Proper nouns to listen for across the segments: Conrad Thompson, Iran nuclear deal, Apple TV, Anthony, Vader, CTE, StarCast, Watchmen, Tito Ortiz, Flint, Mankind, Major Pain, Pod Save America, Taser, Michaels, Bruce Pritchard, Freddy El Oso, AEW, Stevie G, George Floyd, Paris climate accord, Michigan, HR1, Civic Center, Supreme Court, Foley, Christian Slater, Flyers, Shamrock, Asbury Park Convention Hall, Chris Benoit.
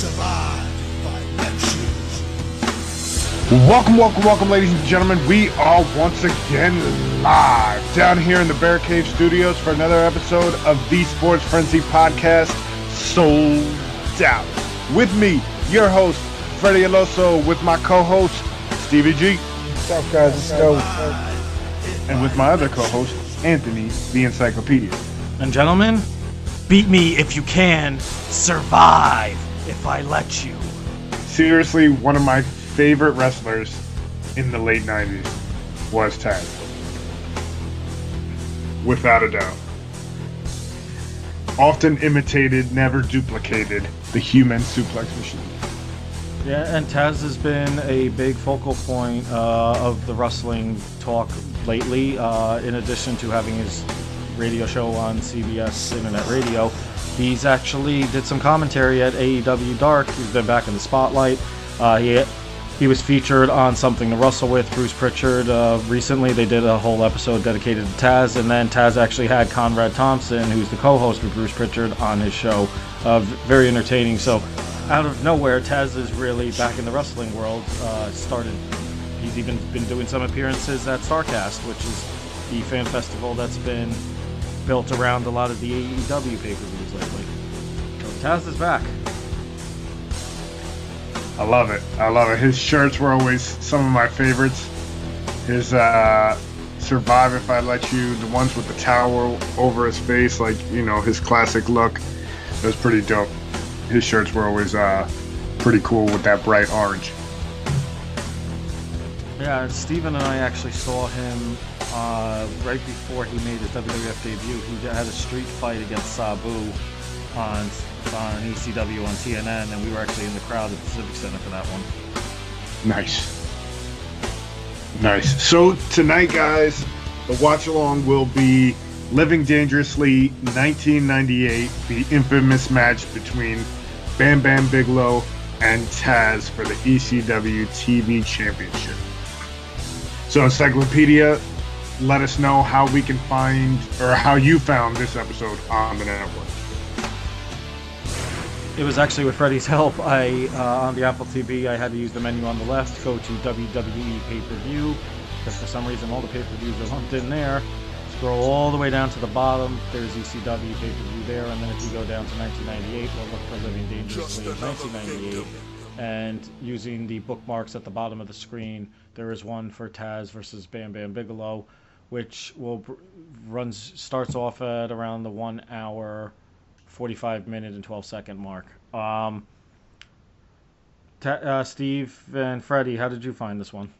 survive by matches. Welcome, ladies and gentlemen. We are once again live down here in the Bear Cave Studios for another episode of the Sports Frenzy Podcast, Sold Out. With me, your host, Freddy El Oso, with my co-host, Stevie G. What's up, guys? It's dope. And with my other co-host, Anthony, the Encyclopedia. And gentlemen, beat me if you can, survive if I let you. Seriously, one of my favorite wrestlers in the late 90s was Taz. Without a doubt. Often imitated, never duplicated, the human suplex machine. Yeah, and Taz has been a big focal point of the wrestling talk lately, in addition to having his radio show on CBS Internet Radio. He's actually did some commentary at AEW Dark. He's been back in the spotlight. He was featured on Something to Wrestle With, Bruce Pritchard. Recently, they did a whole episode dedicated to Taz, and then Taz actually had Conrad Thompson, who's the co-host with Bruce Pritchard, on his show. Very entertaining. So, out of nowhere, Taz is really back in the wrestling world. He's even been doing some appearances at StarCast, which is the fan festival that's been built around a lot of the AEW pay-per-views lately. So Taz is back. I love it. I love it. His shirts were always some of my favorites. His Survive If I Let You, the ones with the towel over his face, like, you know, his classic look. It was pretty dope. His shirts were always pretty cool with that bright orange. Yeah, Steven and I actually saw him right before he made his WWF debut. He had a street fight against Sabu on ECW on TNN, and we were actually in the crowd at the Civic Center for that one. Nice. So tonight, guys, the watch along will be Living Dangerously 1998, the infamous match between Bam Bam Bigelow and Taz for the ECW TV Championship. So, Encyclopedia, let us know how we can find, or how you found this episode on the network. It was actually with Freddie's help. On the Apple TV, I had to use the menu on the left, go to WWE pay-per-view, because for some reason all the pay-per-views are lumped in there. Scroll all the way down to the bottom, there's ECW pay-per-view there, and then if you go down to 1998, we'll look for Living Dangerously in 1998. And using the bookmarks at the bottom of the screen, there is one for Taz versus Bam Bam Bigelow, which starts off at around the 1 hour, 45 minute and 12 second mark. Steve and Freddie, how did you find this one?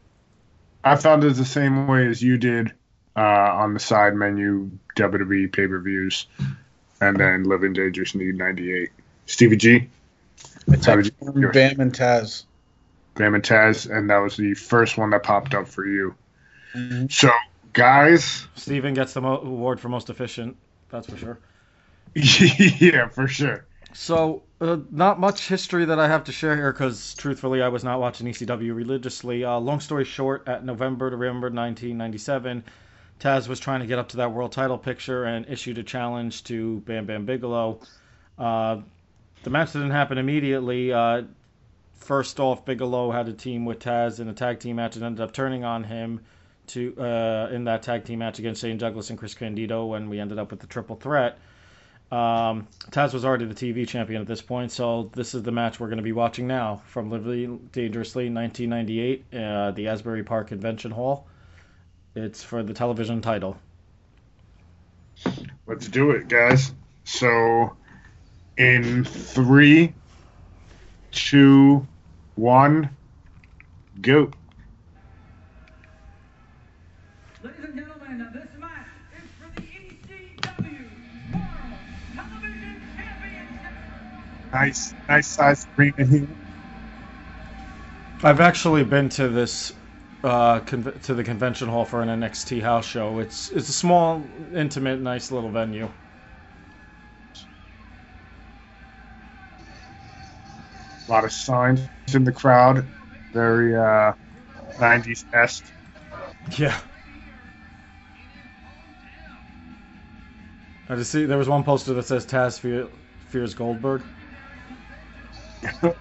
I found it the same way as you did, on the side menu, WWE pay-per-views, and then Living Dangerously 98. Stevie G? I typed Bam and Taz. Bam and Taz, and that was the first one that popped up for you. Mm-hmm. So, guys, Steven gets the award for most efficient, that's for sure. Yeah, for sure. So, not much history that I have to share here, because truthfully, I was not watching ECW religiously. Long story short, at November to November 1997, Taz was trying to get up to that world title picture and issued a challenge to Bam Bam Bigelow. The match didn't happen immediately. First off, Bigelow had a team with Taz in a tag team match and ended up turning on him in that tag team match against Shane Douglas and Chris Candido, and we ended up with the triple threat. Taz was already the TV champion at this point, so this is the match we're going to be watching now from Living Dangerously 1998, the Asbury Park Convention Hall. It's for the television title. Let's do it, guys. So, in 3, 2, 1, go. Ladies and gentlemen, this match is for the ECW World Television Championship. Nice size arena here. I've actually been to this to the convention hall for an NXT house show. It's a small, intimate, nice little venue. A lot of signs in the crowd, very 90s-esque. Yeah. I just see there was one poster that says Taz fears Goldberg. Yeah.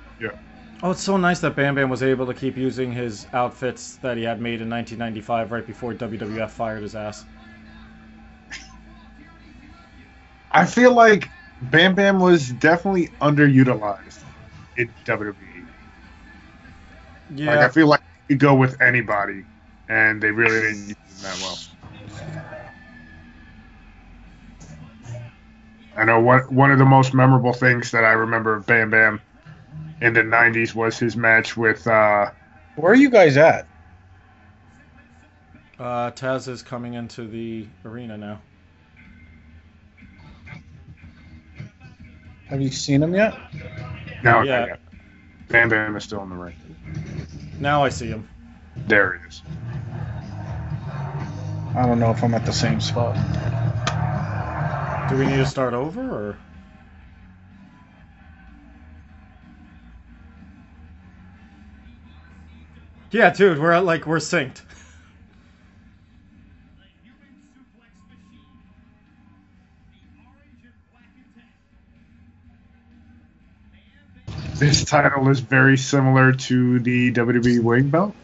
Oh, it's so nice that Bam Bam was able to keep using his outfits that he had made in 1995, right before WWF fired his ass. I feel like Bam Bam was definitely underutilized in WWE. Yeah. Like, I feel like he could go with anybody, and they really didn't use him that well. I know one of the most memorable things that I remember of Bam Bam in the 90s was his match with... Where are you guys at? Taz is coming into the arena now. Have you seen him yet? No, yeah. Not yet. Bam Bam is still in the ring. Now I see him. There he is. I don't know if I'm at the same spot. Do we need to start over, or...? Yeah, dude, we're at, like, we're synced. This title is very similar to the WWE Wing Belt.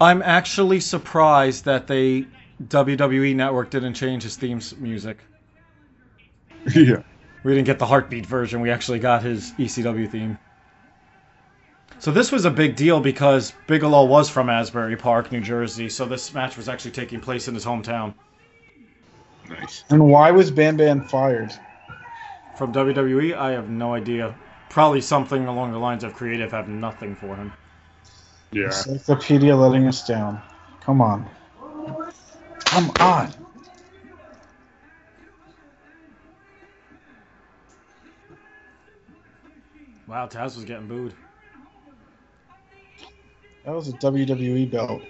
I'm actually surprised that the WWE Network didn't change his theme music. Yeah. We didn't get the Heartbeat version. We actually got his ECW theme. So this was a big deal because Bigelow was from Asbury Park, New Jersey, so this match was actually taking place in his hometown. Nice. And why was Bam Bam fired? From WWE? I have no idea. Probably something along the lines of creative have nothing for him. Yeah. Encyclopedia letting us down. Come on. Come on. Wow, Taz was getting booed. That was a WWE belt.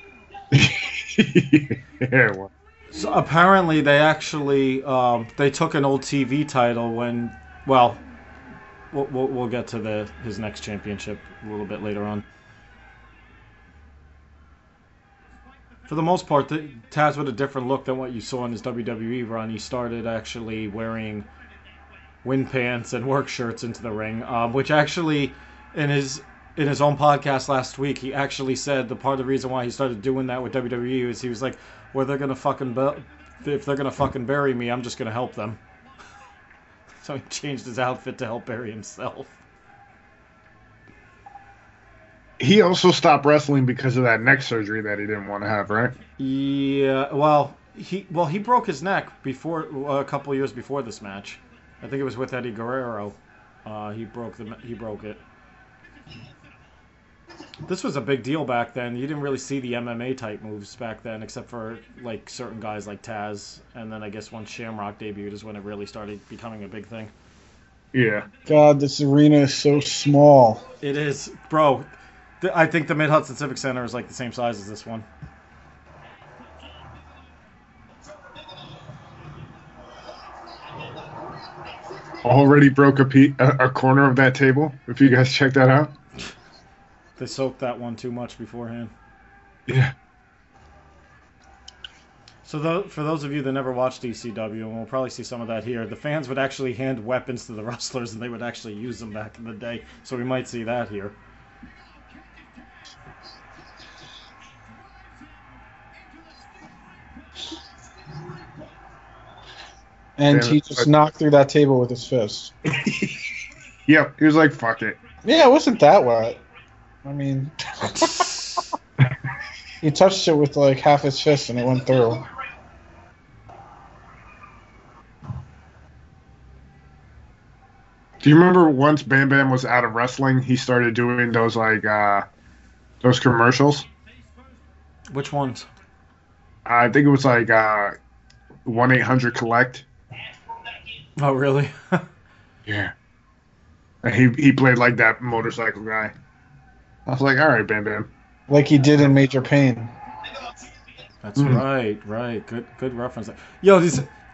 Yeah. So apparently they actually they took an old TV title when, well, we'll get to his next championship a little bit later on. For the most part, Taz with a different look than what you saw in his WWE run. He started actually wearing wind pants and work shirts into the ring, which actually in his own podcast last week, he actually said the part of the reason why he started doing that with WWE is he was like, well, they're gonna fucking if they're gonna fucking bury me, I'm just gonna help them. So he changed his outfit to help bury himself. He also stopped wrestling because of that neck surgery that he didn't want to have, right? Yeah, well, he broke his neck before a couple years before this match. I think it was with Eddie Guerrero. He broke it. This was a big deal back then. You didn't really see the MMA type moves back then, except for like certain guys like Taz, and then I guess once Shamrock debuted is when it really started becoming a big thing. Yeah. God, this arena is so small. It is, bro. I think the Mid-Hudson Civic Center is like the same size as this one. Already broke a corner of that table. If you guys check that out. They soaked that one too much beforehand. Yeah. So for those of you that never watched ECW, and we'll probably see some of that here, the fans would actually hand weapons to the wrestlers, and they would actually use them back in the day. So we might see that here. And damn, he just knocked through that table with his fist. Yep, he was like, fuck it. Yeah, it wasn't that wet. I mean, he touched it with like half his fist and it went through. Do you remember once Bam Bam was out of wrestling, he started doing those like those commercials? Which ones? I think it was like 1-800-COLLECT. Oh, really? Yeah. And he played like that motorcycle guy. I was like, all right, Bam Bam. Like he did in Major Pain. That's right. Good reference. Yo,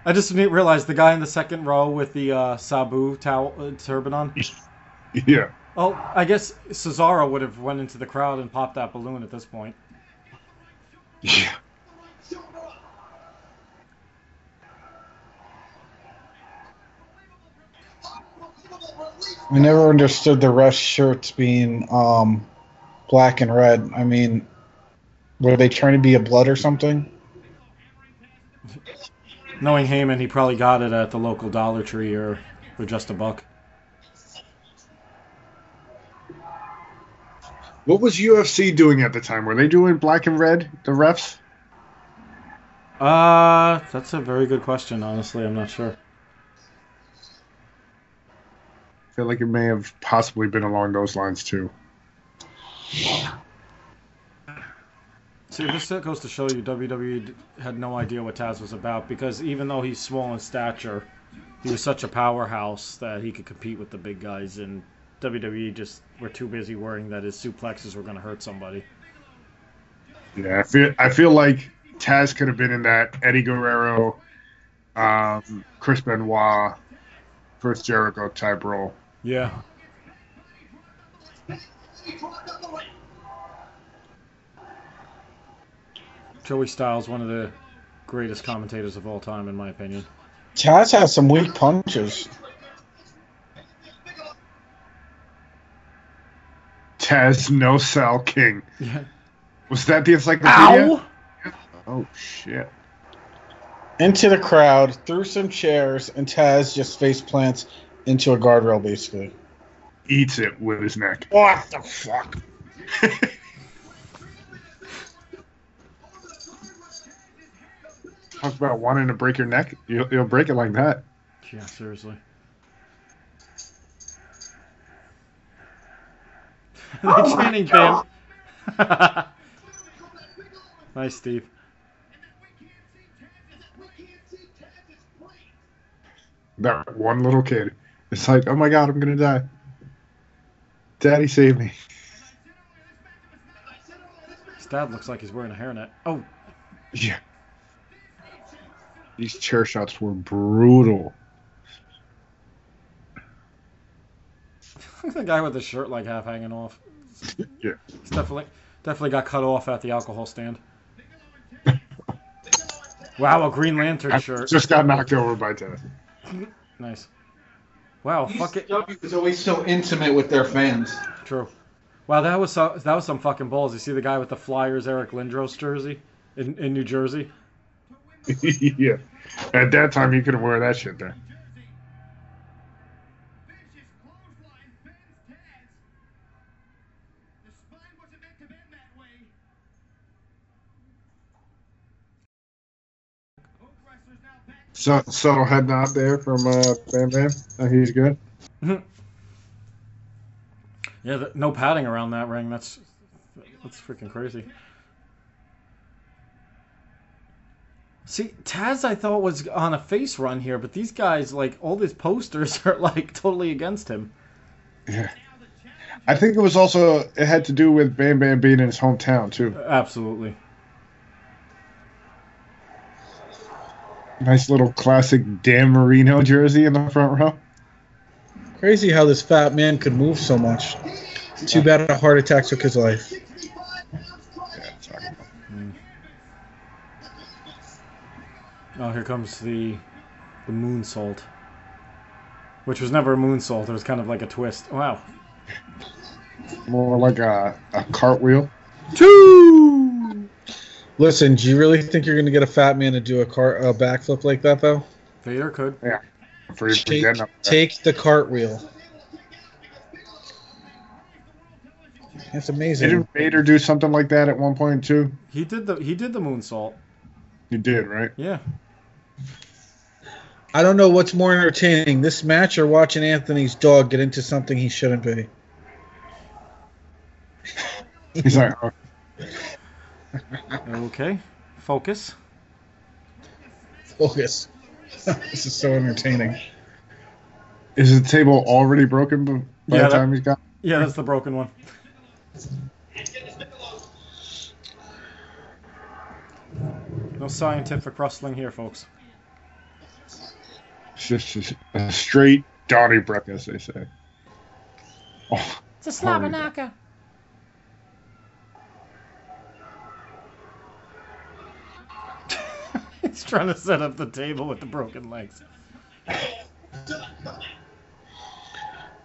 I just realized the guy in the second row with the Sabu towel, turban on. Yeah. Oh, I guess Cesaro would have went into the crowd and popped that balloon at this point. Yeah. I never understood the refs' shirts being black and red. I mean, were they trying to be a blood or something? Knowing Heyman, he probably got it at the local Dollar Tree or for just $1. What was UFC doing at the time? Were they doing black and red, the refs? That's a very good question. Honestly, I'm not sure. I feel like it may have possibly been along those lines, too. See, this goes to show you WWE had no idea what Taz was about, because even though he's small in stature, he was such a powerhouse that he could compete with the big guys, and WWE just were too busy worrying that his suplexes were going to hurt somebody. Yeah, I feel like Taz could have been in that Eddie Guerrero, Chris Benoit, Chris Jericho type role. Yeah. Joey Styles, one of the greatest commentators of all time, in my opinion. Taz has some weak punches. Taz No Sell King. Yeah. Was that the encyclopedia? Ow! Oh, shit. Into the crowd, threw some chairs, and Taz just face plants into a guardrail, basically. Eats it with his neck. What the fuck? Talk about wanting to break your neck. You'll break it like that. Yeah, seriously. They're chanting Bam. Nice, Steve. That one little kid. It's like, oh my god, I'm going to die. Daddy, save me. His dad looks like he's wearing a hairnet. Oh. Yeah. These chair shots were brutal. The guy with the shirt like half hanging off. Yeah. He's definitely got cut off at the alcohol stand. Wow, a Green Lantern shirt. Just got knocked over by Taz. Nice. Wow, fuck it. ECW is always so intimate with their fans. True. Wow, that was some fucking balls. You see the guy with the Flyers, Eric Lindros jersey in New Jersey? Yeah. At that time, you couldn't wear that shit there. Subtle head nod there from Bam Bam. He's good. Mm-hmm. Yeah, no padding around that ring. That's freaking crazy. See, Taz I thought was on a face run here, but these guys, like, all these posters are, like, totally against him. Yeah. I think it was also, it had to do with Bam Bam being in his hometown, too. Absolutely. Nice little classic Dan Marino jersey in the front row. Crazy how this fat man could move so much. Too bad a heart attack took his life. Yeah, sorry. Oh, here comes the moonsault. Which was never a moonsault. It was kind of like a twist. Wow. More like a cartwheel. Two! Listen, do you really think you're going to get a fat man to do a backflip like that, though? Vader could. Yeah. Take the cartwheel. That's amazing. Didn't Vader do something like that at one point, too? He did the moonsault. He did, right? Yeah. I don't know what's more entertaining, this match or watching Anthony's dog get into something he shouldn't be. He's like, oh. Okay. Focus. This is so entertaining. Is the table already broken by the time he's got? Yeah, that's the broken one. No scientific rustling here, folks. It's just a straight Donnybrook, as they say. Oh, it's a slobberknocker. He's trying to set up the table with the broken legs.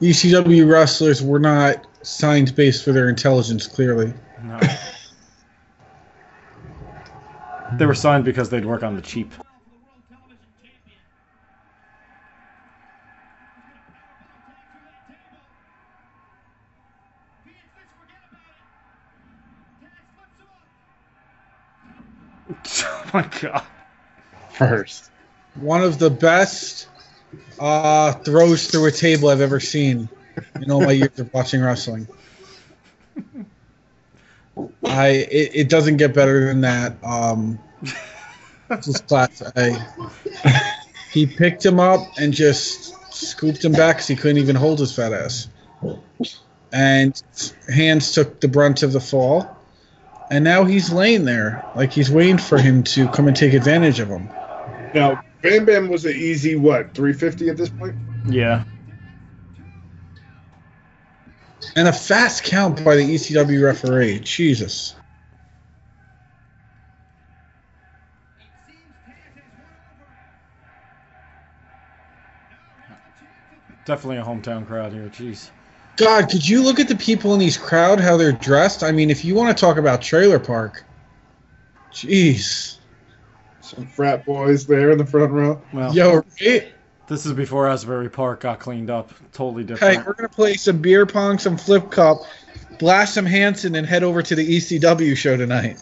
ECW wrestlers were not science-based for their intelligence, clearly. No. They were signed because they'd work on the cheap. Oh my god. First. One of the best throws through a table I've ever seen in all my years of watching wrestling. It doesn't get better than that. This was class A. He picked him up and just scooped him back because he couldn't even hold his fat ass. And hands took the brunt of the fall. And now he's laying there, like he's waiting for him to come and take advantage of him. Now, Bam Bam was an easy, what, 350 at this point? Yeah. And a fast count by the ECW referee. Jesus. Definitely a hometown crowd here. Jeez. God, could you look at the people in these crowd, how they're dressed? I mean, if you want to talk about trailer park, jeez. Some frat boys there in the front row. Well, yo, right? This is before Asbury Park got cleaned up. Totally different. Hey, we're going to play some beer pong, some flip cup, blast some Hanson, and head over to the ECW show tonight.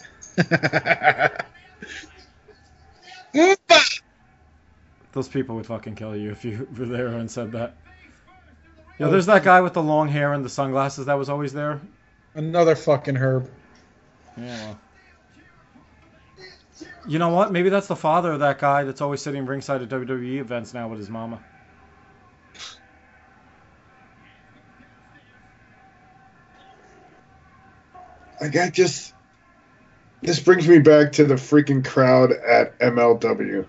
Those people would fucking kill you if you were there and said that. Yeah, there's that guy with the long hair and the sunglasses that was always there. Another fucking Herb. Yeah, well. You know what? Maybe that's the father of that guy that's always sitting ringside at WWE events now with his mama. Like, this brings me back to the freaking crowd at MLW.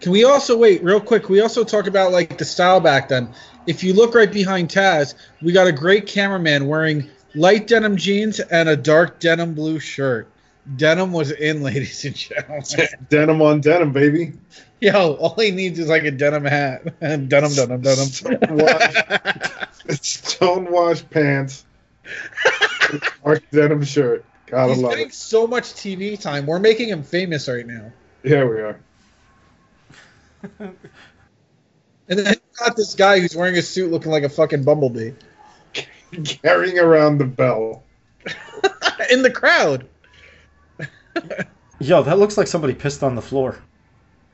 Can we also, wait, real quick, we also talk about, like, the style back then. If you look right behind Taz, we got a great cameraman wearing light denim jeans and a dark denim blue shirt. Denim was in, ladies and gentlemen. Denim on denim, baby. Yo, all he needs is, like, a denim hat. And denim. Stonewashed pants. Dark denim shirt. Gotta love it. He's getting so much TV time. We're making him famous right now. Yeah, we are. And then you got this guy who's wearing a suit looking like a fucking bumblebee. Carrying around the bell. In the crowd. Yo, that looks like somebody pissed on the floor.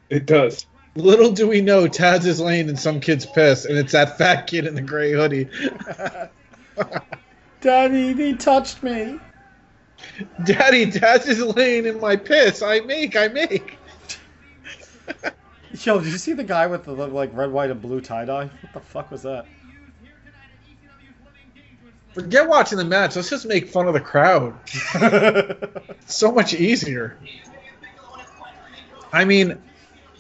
It does. Little do we know, Taz is laying in some kid's piss, and it's that fat kid in the gray hoodie. Daddy, they touched me. Daddy, Taz is laying in my piss. I make. Yo, did you see the guy with the, like, red, white, and blue tie-dye? What the fuck was that? Forget watching the match. Let's just make fun of the crowd. So much easier. I mean,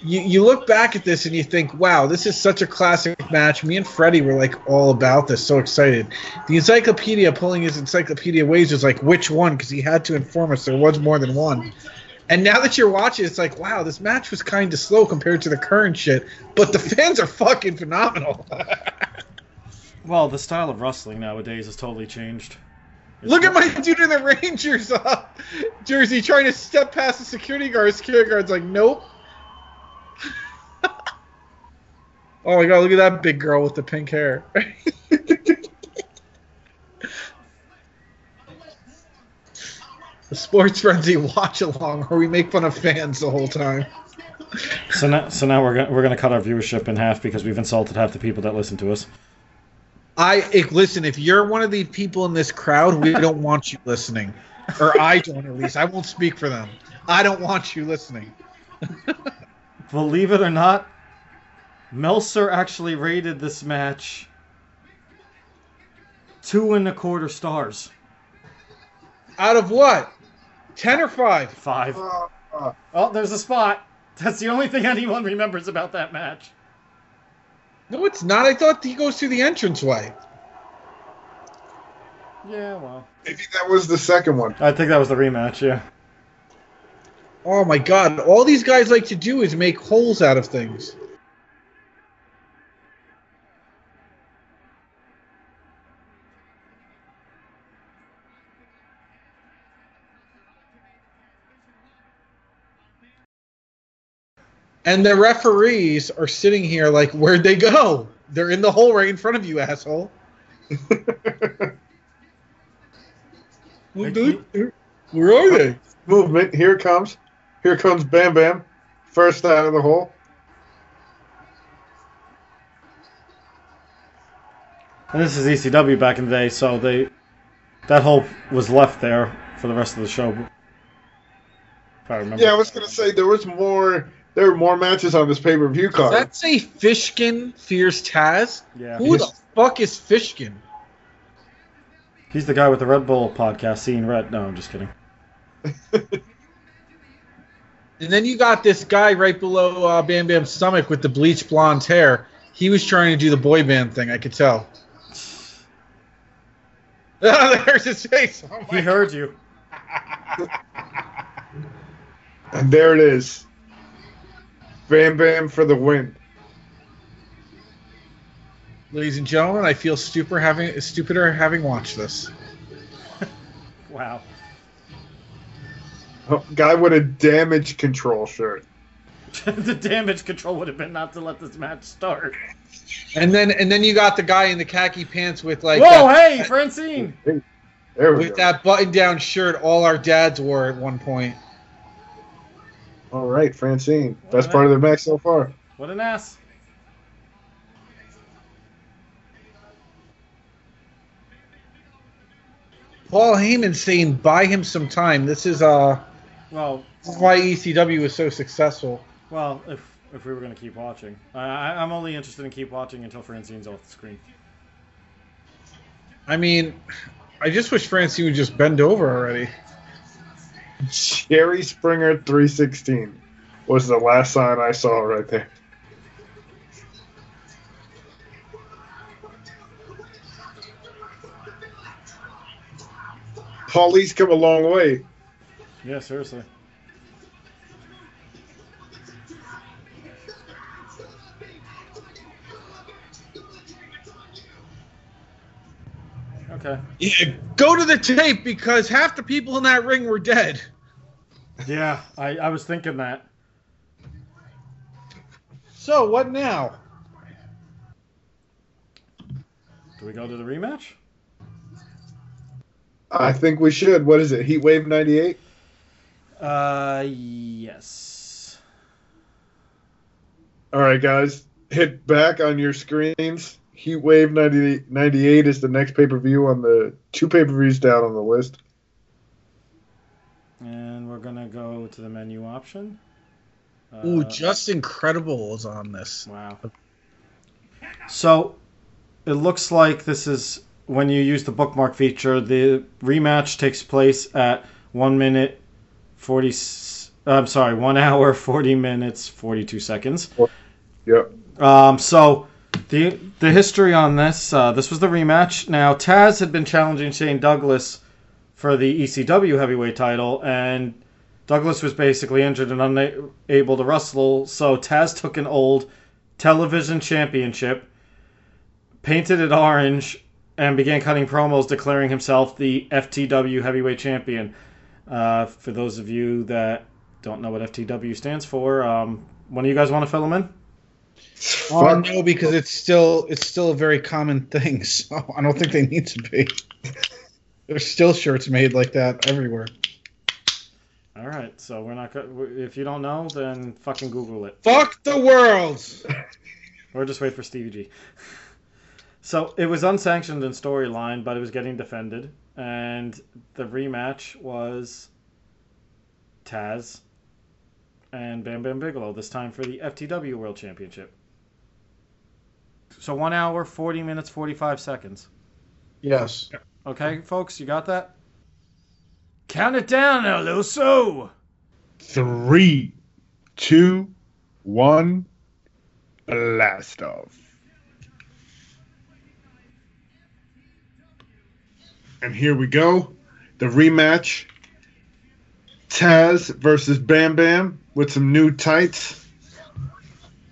you look back at this and you think, wow, this is such a classic match. Me and Freddy were, like, all about this, so excited. The encyclopedia, pulling his encyclopedia ways, was like, which one? Because he had to inform us there was more than one. And now that you're watching, it's like, wow, this match was kind of slow compared to the current shit, but the fans are fucking phenomenal. Well, the style of wrestling nowadays has totally changed. Look at my dude in the Rangers jersey trying to step past the security guard. Security guard's like, nope. Oh, my God, look at that big girl with the pink hair. The Sports Frenzy watch-along where we make fun of fans the whole time. So now we're gonna cut our viewership in half because we've insulted half the people that listen to us. Listen, if you're one of the people in this crowd, we don't want you listening. Or I don't, at least. I won't speak for them. I don't want you listening. Believe it or not, Meltzer actually rated this match 2.25 stars. Out of what? 10 or 5? 5. Oh, there's a spot. That's the only thing anyone remembers about that match. No, it's not. I thought he goes through the entranceway. Yeah, well. Maybe that was the second one. I think that was the rematch, yeah. Oh, my God. All these guys like to do is make holes out of things. And the referees are sitting here like, where'd they go? They're in the hole right in front of you, asshole. Where are they? Movement. Here it comes. Here comes Bam Bam. First out of the hole. And this is ECW back in the day, so that hole was left there for the rest of the show. If I remember. Yeah, I was going to say there were more matches on this pay-per-view card. Does that say Fishkin fears Taz? Yeah. Who the fuck is Fishkin? He's the guy with the Red Bull podcast, Seeing Red. No, I'm just kidding. And then you got this guy right below Bam Bam's stomach with the bleach blonde hair. He was trying to do the boy band thing, I could tell. Oh, there's his face. Oh, he heard you. And there it is. Bam Bam for the win. Ladies and gentlemen, I feel stupider having watched this. Wow. Oh, guy with a damage control shirt. The damage control would have been not to let this match start. And then you got the guy in the khaki pants with like. Whoa! Hey, Francine. Hey, there we go. With that button-down shirt, all our dads wore at one point. All right, Francine. Best part of the match so far. What an ass. Paul Heyman saying, "Buy him some time." This is this is why ECW was so successful. Well, if we were going to keep watching. I'm only interested in keep watching until Francine's off the screen. I mean, I just wish Francine would just bend over already. Jerry Springer 316 was the last sign I saw right there. Paulie's come a long way. Yeah, seriously. Okay. Yeah, go to the tape because half the people in that ring were dead. Yeah, I was thinking that. So, what now? Do we go to the rematch? I think we should. What is it, Heat Wave 98? Yes. All right, guys. Hit back on your screens. Heat Wave 98 is the next pay-per-view on the two pay-per-views down on the list. And we're going to go to the menu option. Ooh, Just Incredible is on this. Wow. So it looks like this is when you use the bookmark feature, the rematch takes place at 1 hour, 40 minutes, 42 seconds. Yep. So the history on this, this was the rematch. Now, Taz had been challenging Shane Douglas for the ECW heavyweight title, and Douglas was basically injured and unable to wrestle, so Taz took an old television championship, painted it orange, and began cutting promos declaring himself the FTW heavyweight champion. For those of you that don't know what FTW stands for, one of you guys want to fill them in? Oh, no, because it's still a very common thing, so I don't think they need to be. There's still shirts made like that everywhere. All right, so we're not. If you don't know, then fucking Google it. Fuck the world. Or just wait for Stevie G. So it was unsanctioned in storyline, but it was getting defended, and the rematch was Taz and Bam Bam Bigelow, this time for the FTW World Championship. So 1 hour, 40 minutes, 45 seconds. Yes. Okay, folks, you got that? Count it down, El Oso. 3, 2, 1, blast off. And here we go. The rematch. Taz versus Bam Bam with some new tights.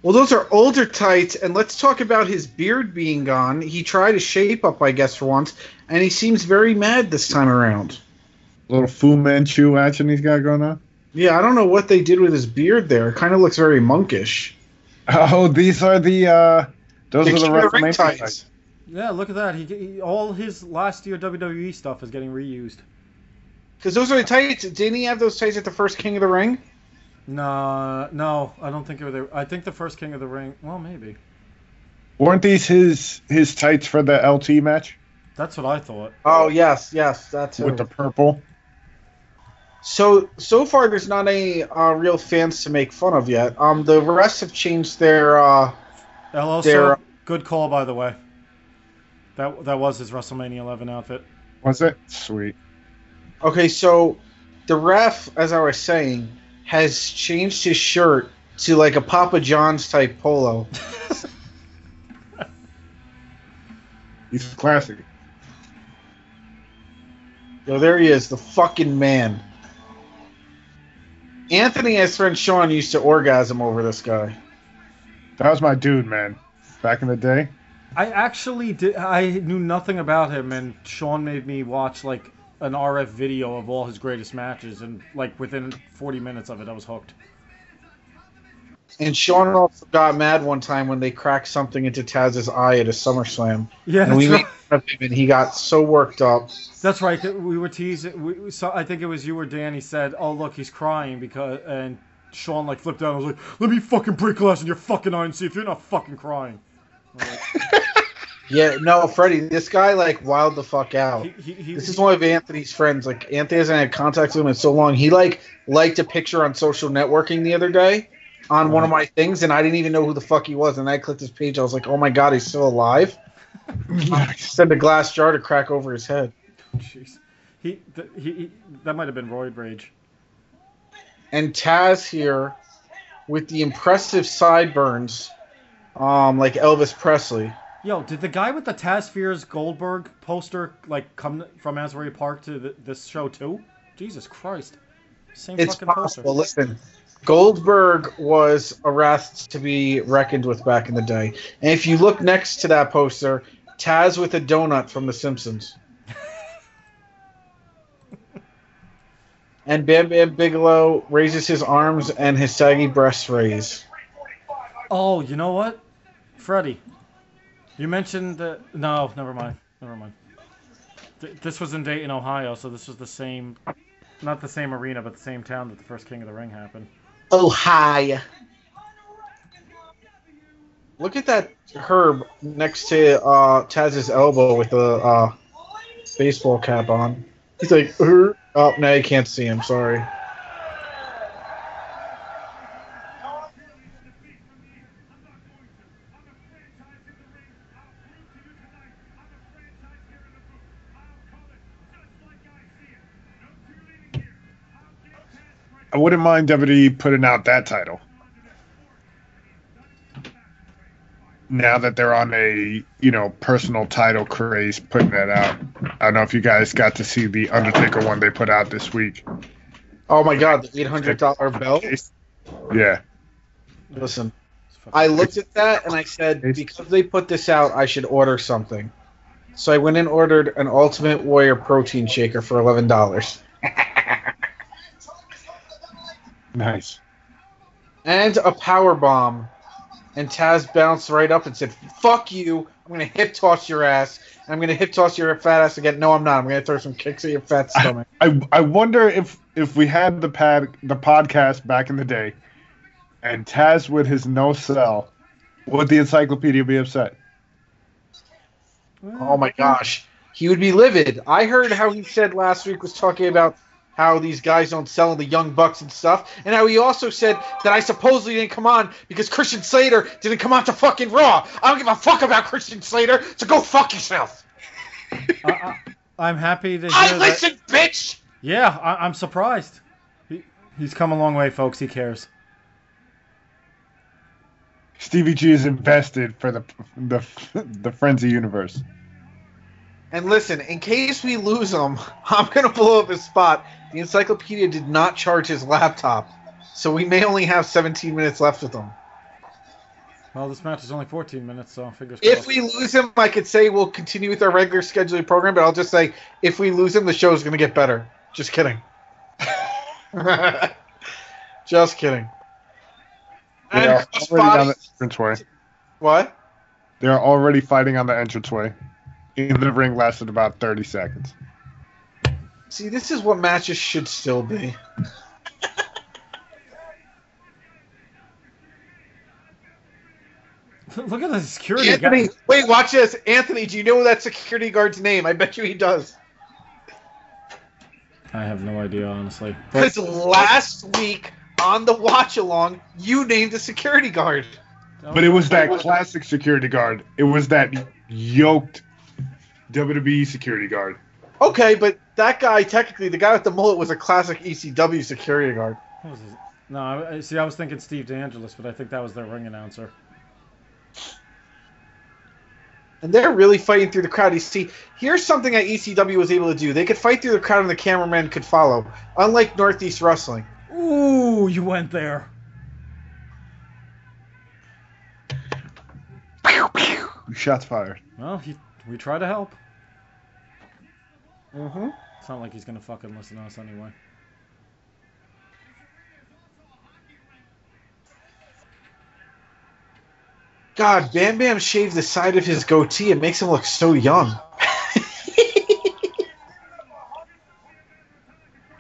Well, those are older tights, and let's talk about his beard being gone. He tried a shape-up, I guess, for once, and he seems very mad this time around. A little Fu Manchu action he's got going on? Yeah, I don't know what they did with his beard there. It kind of looks very monkish. Oh, these are the those are the WrestleMania tights. Yeah, look at that. He all his last year WWE stuff is getting reused. Because those are the tights. Didn't he have those tights at the first King of the Ring? No, I don't think they were there. I think the first King of the Ring. Well, maybe. Weren't these his tights for the LT match? That's what I thought. Oh, yes, that's it. With the purple. So far, there's not any real fans to make fun of yet. The rest have changed their. El Oso, good call, by the way. That was his WrestleMania 11 outfit. Was it? Sweet. Okay, so the ref, as I was saying, has changed his shirt to like a Papa John's type polo. He's classic. Yo, there he is, the fucking man. Anthony, his friend Sean, used to orgasm over this guy. That was my dude, man. Back in the day. I actually did. I knew nothing about him, and Sean made me watch like an RF video of all his greatest matches, and like within 40 minutes of it, I was hooked. And Sean also got mad one time when they cracked something into Taz's eye at a SummerSlam. Yeah, and we made fun of him, and he got so worked up. That's right. We were teasing. So I think it was you or Danny said, "Oh look, he's crying because," and Sean like flipped out and was like, "Let me fucking break glass in your fucking eye and see if you're not fucking crying." Like, yeah, no, Freddie, this guy, like, wilded the fuck out. This is one of Anthony's friends. Like, Anthony hasn't had contact with him in so long. He, like, liked a picture on social networking the other day on one of my things, and I didn't even know who the fuck he was. And I clicked his page. I was like, oh, my God, he's still alive? Send a glass jar to crack over his head. Jeez. That might have been roid rage. And Taz here with the impressive sideburns, like Elvis Presley. Yo, did the guy with the Taz Fears Goldberg poster like come from Asbury Park to this show too? Jesus Christ. It's fucking possible. Poster. Listen, Goldberg was a wrath to be reckoned with back in the day. And if you look next to that poster, Taz with a donut from The Simpsons. And Bam Bam Bigelow raises his arms and his saggy breasts raise. Oh, you know what? Freddie. You mentioned the... No, never mind. This was in Dayton, Ohio, so this was the same... Not the same arena, but the same town that the first King of the Ring happened. Ohio. Look at that herb next to Taz's elbow with the baseball cap on. He's like... Urgh. Oh, no, you can't see him. Sorry. I wouldn't mind WWE putting out that title. Now that they're on a, personal title craze, putting that out. I don't know if you guys got to see the Undertaker one they put out this week. Oh, my God, the $800 belt? Yeah. Listen, I looked at that and I said, because they put this out, I should order something. So I went and ordered an Ultimate Warrior protein shaker for $11. Nice. And a power bomb, and Taz bounced right up and said, "Fuck you! I'm gonna hip toss your ass. And I'm gonna hip toss your fat ass again. No, I'm not. I'm gonna throw some kicks at your fat stomach." I wonder if we had the podcast back in the day, and Taz with his no sell, would the encyclopedia be upset? Oh my gosh, he would be livid. I heard how he said last week was talking about how these guys don't sell the Young Bucks and stuff, and how he also said that I supposedly didn't come on because Christian Slater didn't come on to fucking Raw. I don't give a fuck about Christian Slater, so go fuck yourself. I'm happy to hear that. I listened, bitch! Yeah, I'm surprised. He's come a long way, folks. He cares. Stevie G is invested for the Frenzy universe. And listen, in case we lose him, I'm going to blow up his spot. The encyclopedia did not charge his laptop, so we may only have 17 minutes left with him. Well, this match is only 14 minutes, so fingers crossed. If we lose him, I could say we'll continue with our regular scheduling program, but I'll just say if we lose him, the show's going to get better. Just kidding. Just kidding. They and are already down the entranceway. What? They are already fighting on the entranceway. And the ring lasted about 30 seconds. See, this is what matches should still be. Look at the security guard. Wait, watch this. Anthony, do you know that security guard's name? I bet you he does. I have no idea, honestly. Because last week on the watch-along, you named a security guard. But it was that classic security guard. It was that yoked WWE security guard. Okay, but that guy, technically, the guy with the mullet was a classic ECW security guard. What was his... No, see, I was thinking Steve DeAngelis, but I think that was their ring announcer. And they're really fighting through the crowd. You see, here's something that ECW was able to do. They could fight through the crowd and the cameraman could follow, unlike Northeast Wrestling. Ooh, you went there. Shots fired. Well, we try to help. Mm-hmm. It's not like he's going to fucking listen to us anyway. God, Bam Bam shaved the side of his goatee. It makes him look so young.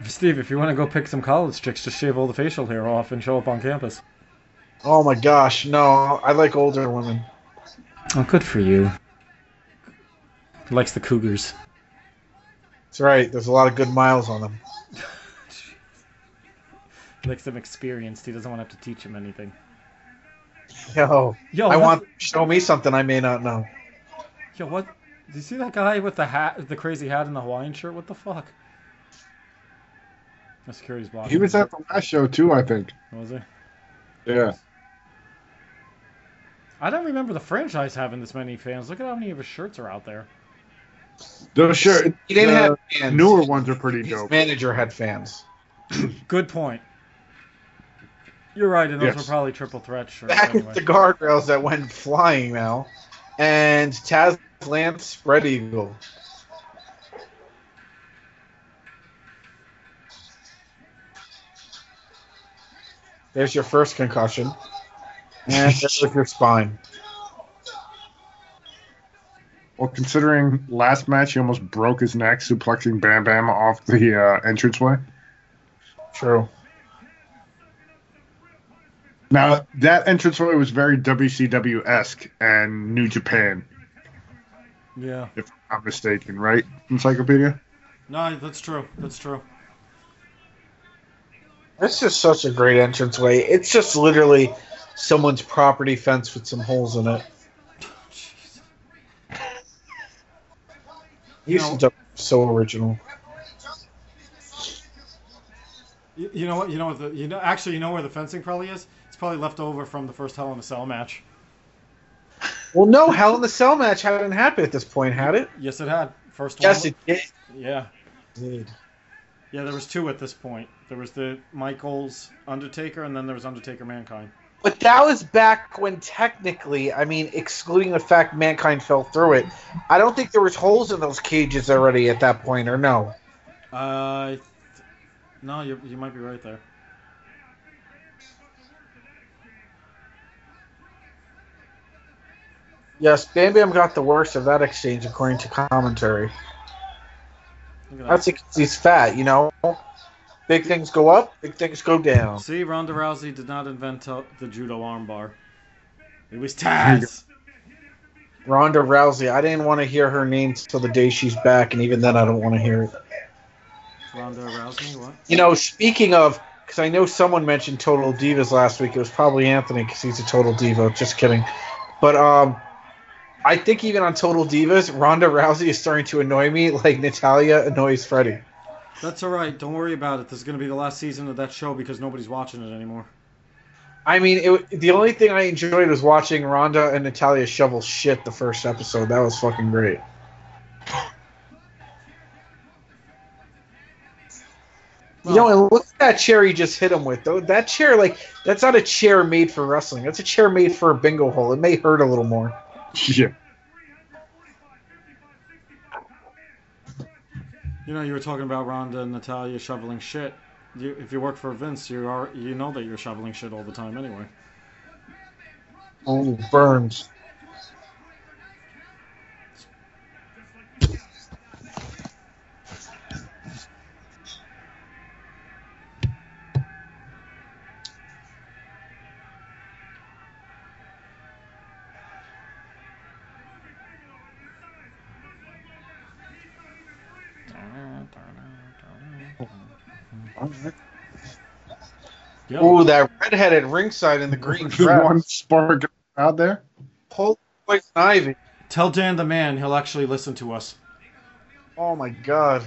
Steve, if you want to go pick some college chicks, just shave all the facial hair off and show up on campus. Oh my gosh, no. I like older women. Oh, good for you. He likes the cougars. That's right. There's a lot of good miles on them. He likes them experienced. He doesn't want to have to teach him anything. Yo, I want to show me something I may not know. Yo, what? Did you see that guy with the hat, the crazy hat and the Hawaiian shirt? What the fuck? My security's blocking. He was at the last show too, I think. Was he? Yeah. I don't remember the franchise having this many fans. Look at how many of his shirts are out there. The shirt. He didn't have fans. Newer ones are pretty dope. His manager had fans. Good point. You're right, and those were probably triple threat shirts. Back anyway. With the guardrails that went flying now, and Taz Lance Spread Eagle. There's your first concussion, and there's your spine. Well, considering last match he almost broke his neck suplexing Bam Bam off the entranceway. True. Now, that entranceway was very WCW-esque and New Japan. Yeah. If I'm not mistaken, right, Encyclopedia? No, that's true. That's true. That's just such a great entranceway. It's just literally someone's property fence with some holes in it. UCW is so original. You know where the fencing probably is? Probably left over from the first Hell in a Cell match. Well, no, Hell in a Cell match hadn't happened at this point, had it? Yes, it had. First one. Yes, it did. Yeah. Indeed. Yeah, there was two at this point. There was the Michaels Undertaker, and then there was Undertaker Mankind. But that was back when technically, I mean, excluding the fact Mankind fell through it, I don't think there was holes in those cages already at that point, or no? No, you might be right there. Yes, Bam Bam got the worst of that exchange, according to commentary. That's because he's fat, you know? Big things go up, big things go down. See, Ronda Rousey did not invent the judo armbar. It was Taz. Ronda Rousey. I didn't want to hear her name till the day she's back, and even then I don't want to hear it. Ronda Rousey, what? You know, speaking of, because I know someone mentioned Total Divas last week. It was probably Anthony, because he's a Total Diva. Just kidding. But, I think even on Total Divas, Ronda Rousey is starting to annoy me like Natalia annoys Freddy. That's all right. Don't worry about it. This is going to be the last season of that show because nobody's watching it anymore. I mean, the only thing I enjoyed was watching Ronda and Natalia shovel shit the first episode. That was fucking great. Well, you know, and look at that chair he just hit him with. Though that chair, like, that's not a chair made for wrestling. That's a chair made for a bingo hole. It may hurt a little more. Yeah. You know, you were talking about Ronda and Natalia shoveling shit. if you work for Vince, you know that you're shoveling shit all the time anyway. Oh, burns. Yep. Ooh, that red-headed ringside in the green dress. One spark out there. Holy poison ivy. Tell Dan the man, he'll actually listen to us. Oh my god.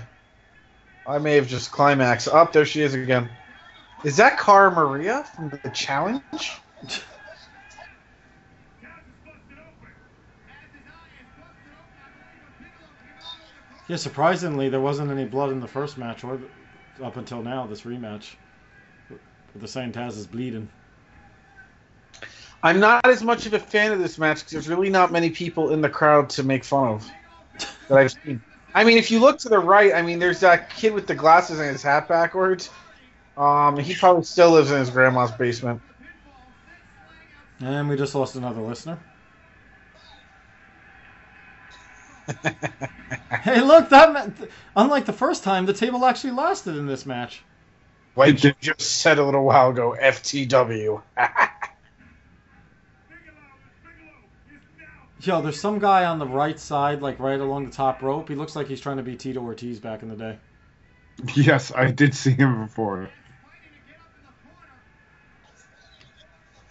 I may have just climaxed. Oh, there she is again. Is that Cara Maria from the challenge? Yeah, surprisingly, there wasn't any blood in the first match or up until now, this rematch. The same Taz is bleeding. I'm not as much of a fan of this match because there's really not many people in the crowd to make fun of that I've seen. I mean, if you look to the right, I mean, there's that kid with the glasses and his hat backwards. He probably still lives in his grandma's basement. And we just lost another listener. Hey, look, that unlike the first time, the table actually lasted in this match. Like you just said a little while ago, FTW. Yo, there's some guy on the right side, like right along the top rope. He looks like he's trying to be Tito Ortiz back in the day. Yes, I did see him before.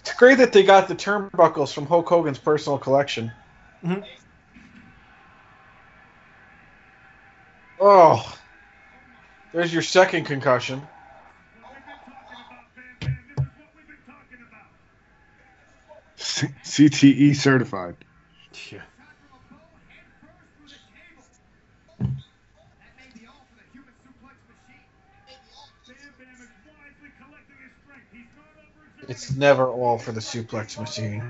It's great that they got the turnbuckles from Hulk Hogan's personal collection. Mm-hmm. Oh, there's your second concussion. CTE certified. Yeah. It's never all for the suplex machine.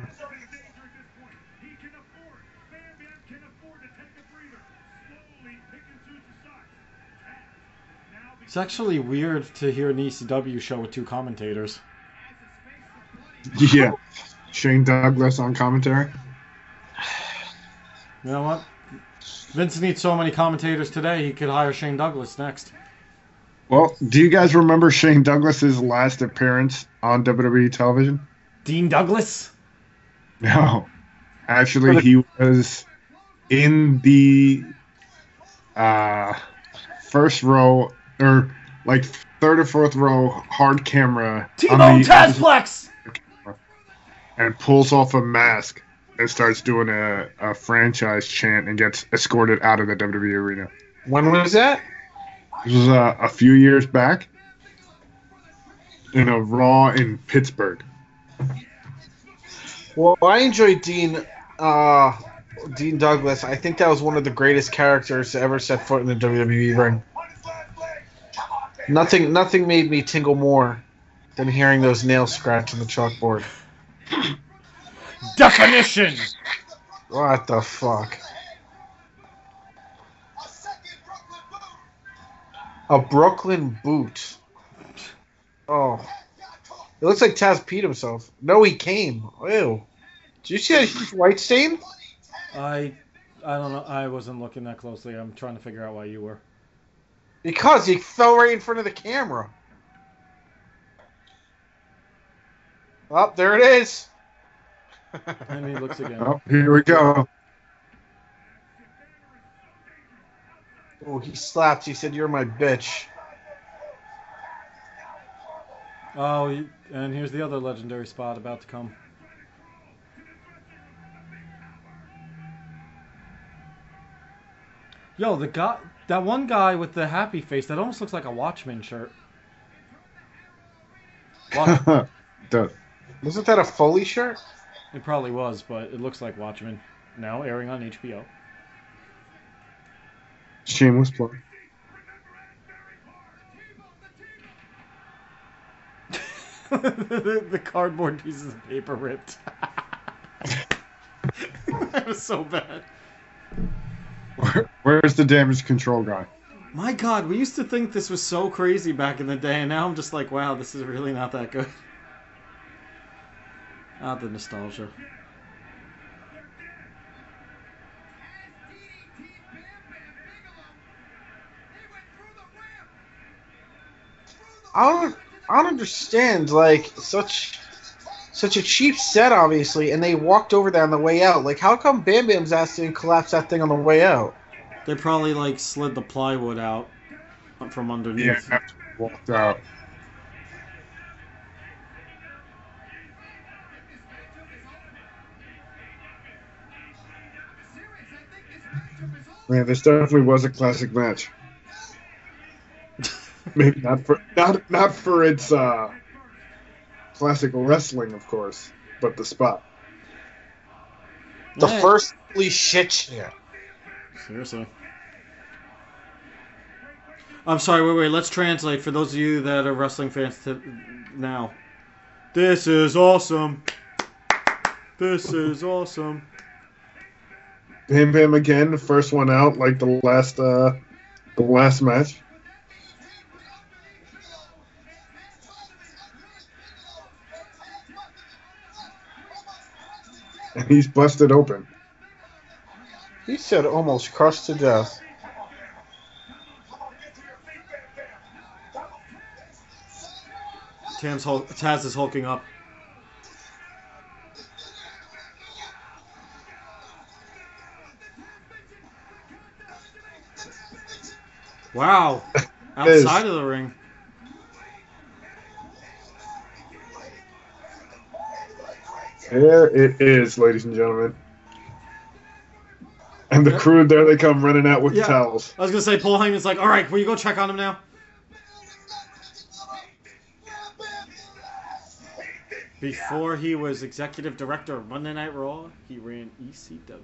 It's actually weird to hear an ECW show with two commentators. Yeah. Shane Douglas on commentary. You know what? Vince needs so many commentators today, he could hire Shane Douglas next. Well, do you guys remember Shane Douglas's last appearance on WWE television? Dean Douglas? No. Actually, he was in the first row, or like third or fourth row hard camera. T-Bone Tazplex! And pulls off a mask and starts doing a franchise chant and gets escorted out of the WWE arena. When was that? This was a few years back in a Raw in Pittsburgh. Well, I enjoyed Dean Douglas. I think that was one of the greatest characters to ever set foot in the WWE ring. Nothing made me tingle more than hearing those nails scratch on the chalkboard. Definition! What the fuck? A Brooklyn boot. Oh. It looks like Taz peed himself. No, he came. Ew. Did you see that huge white stain? I don't know. I wasn't looking that closely. I'm trying to figure out why you were. Because he fell right in front of the camera. Oh, there it is. And he looks again. Oh, here we go. Oh, he slapped. He said, "You're my bitch." Oh, and here's the other legendary spot about to come. Yo, the guy, that one guy with the happy face, that almost looks like a Watchmen shirt. Watchmen. Wasn't that a Foley shirt? It probably was, but it looks like Watchmen. Now airing on HBO. Shameless plug. The cardboard pieces of paper ripped. That was so bad. Where's the damage control guy? My God, we used to think this was so crazy back in the day, and now I'm just like, wow, this is really not that good. Ah, the nostalgia. I don't understand, like, such a cheap set, obviously, and they walked over that on the way out. Like, how come Bam Bam's ass didn't collapse that thing on the way out? They probably, like, slid the plywood out from underneath. Yeah, after they walked out. Man, this definitely was a classic match. Maybe not for its classical wrestling, of course, but the spot. The first holy shit shit. Seriously. I'm sorry, wait, let's translate for those of you that are wrestling fans now. This is awesome. This is awesome. Bam Bam again, the first one out, like the last match. And he's busted open. He said almost crushed to death. Taz is hulking up. Wow. Outside of the ring. There it is, ladies and gentlemen. And the crew, there they come running out with towels. I was going to say, Paul Heyman's like, all right, will you go check on him now? Before he was executive director of Monday Night Raw, he ran ECW.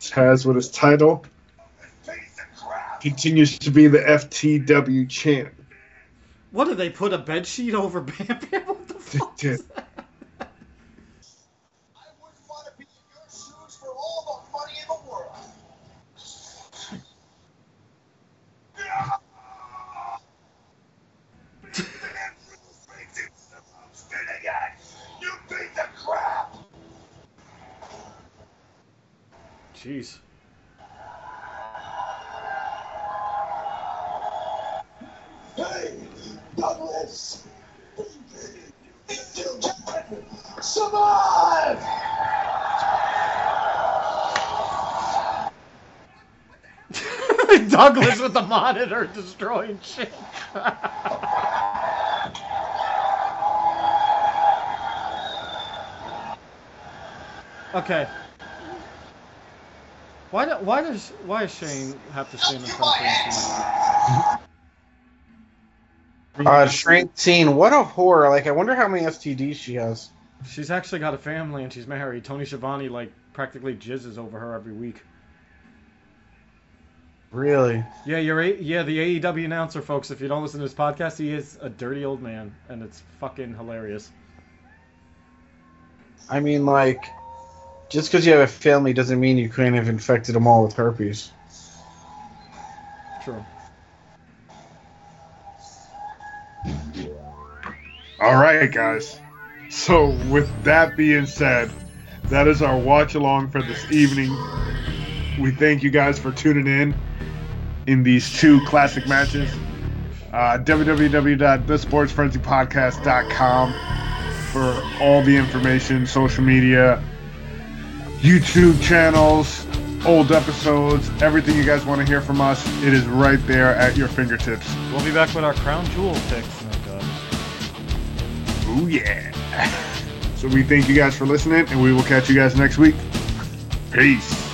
Taz with his title continues to be the FTW champ. What did they put a bed sheet over Bam Bam? What the fuck? They did. I wouldn't want to be in your shoes for all the money in the world. You beat the crap. Jeez. Hey. Douglas! Survive! Douglas with the monitor destroying shit. Okay. Why does Shane have to stand in front of him? Francine, what a whore. Like, I wonder how many STDs she has. She's actually got a family and she's married. Tony Schiavone, like, practically jizzes over her every week. Really? Yeah, the AEW announcer, folks, if you don't listen to this podcast, he is a dirty old man, and it's fucking hilarious. I mean, like, just because you have a family doesn't mean you couldn't have infected them all with herpes. True. Alright, guys, so with that being said, that is our watch along for this evening. We thank you guys for tuning in these two classic matches. www.thesportsfrenzypodcast.com for all the information, social media, YouTube channels, old episodes, everything you guys want to hear from us. It is right there at your fingertips. We'll be back with our crown jewel picks. Oh, yeah. So we thank you guys for listening, and we will catch you guys next week. Peace.